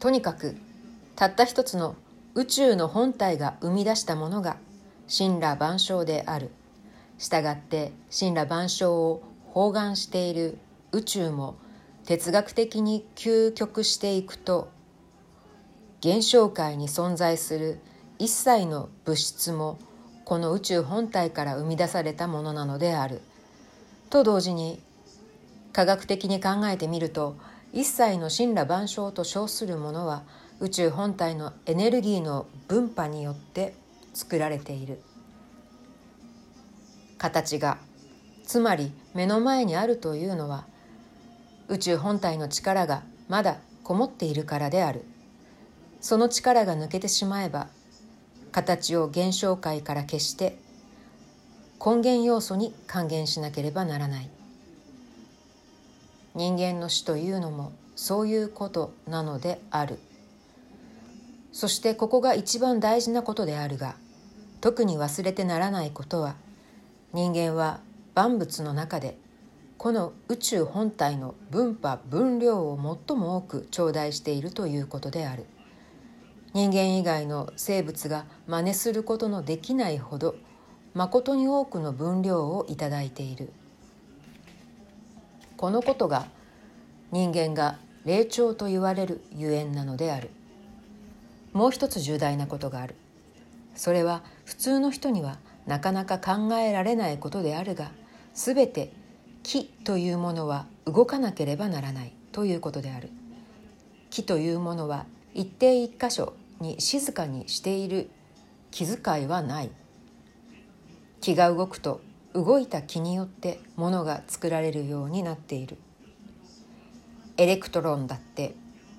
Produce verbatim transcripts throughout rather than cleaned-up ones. とにかくたった一つの宇宙の本体が生み出したものが神羅万象である。したがって神羅万象を包含している宇宙も哲学的に究極していくと、現象界に存在する一切の物質もこの宇宙本体から生み出されたものなのであると同時に、科学的に考えてみると一切の神羅万象と称するものは宇宙本体のエネルギーの分派によって作られている。形が、つまり目の前にあるというのは、宇宙本体の力がまだこもっているからである。その力が抜けてしまえば、形を現象界から消して、根源要素に還元しなければならない。人間の死というのもそういうことなのである。そしてここが一番大事なことであるが、特に忘れてならないことは、人間は万物の中でこの宇宙本体の分派分量を最も多く頂戴しているということである。人間以外の生物が真似することのできないほど、誠に多くの分量をいただいている。このことが人間が霊長と言われるゆえんなのである。もう一つ重大なことがある。それは普通の人にはなかなか考えられないことであるが、すべて木というものは動かなければならないということである。木というものは一定一箇所に静かにしている気遣いはない。木が動くと動いた木によって物が作られるようになっている。エレクトロンだって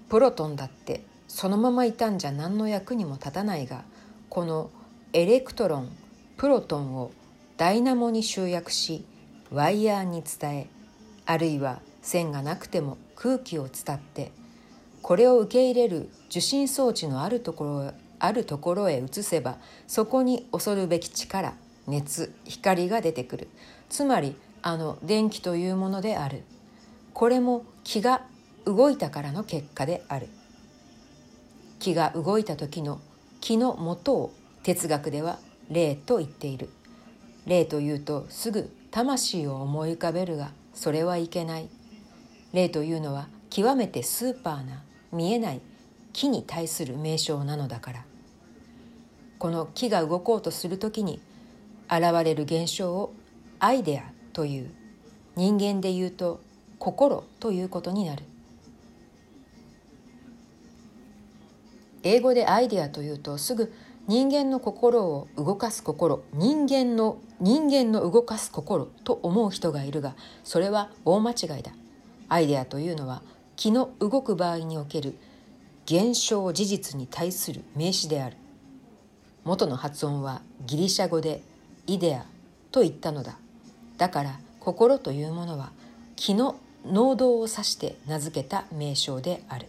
プロトンだってそのままいたんじゃ何の役にも立たないが、このエレクトロンプロトンをダイナモに集約し、ワイヤーに伝え、あるいは線がなくても空気を伝って、これを受け入れる受信装置のあるところ、あるところへ移せば、そこに恐るべき力、熱、光が出てくる。つまり、あの電気というものである。これも気が動いたからの結果である。気が動いた時の気の元を哲学では霊と言っている。霊というとすぐ魂を思い浮かべるが、それはいけない。霊というのは極めてスーパーな見えない気に対する名称なのだから。この気が動こうとするときに現れる現象をアイデアという、人間でいうと心ということになる。英語でアイデアというとすぐ人間の心を動かす心、人間の人間の動かす心と思う人がいるが、それは大間違いだ。アイデアというのは気の動く場合における現象事実に対する名詞である。元の発音はギリシャ語でイデアと言ったのだ。だから心というものは気の能動を指して名付けた名称である。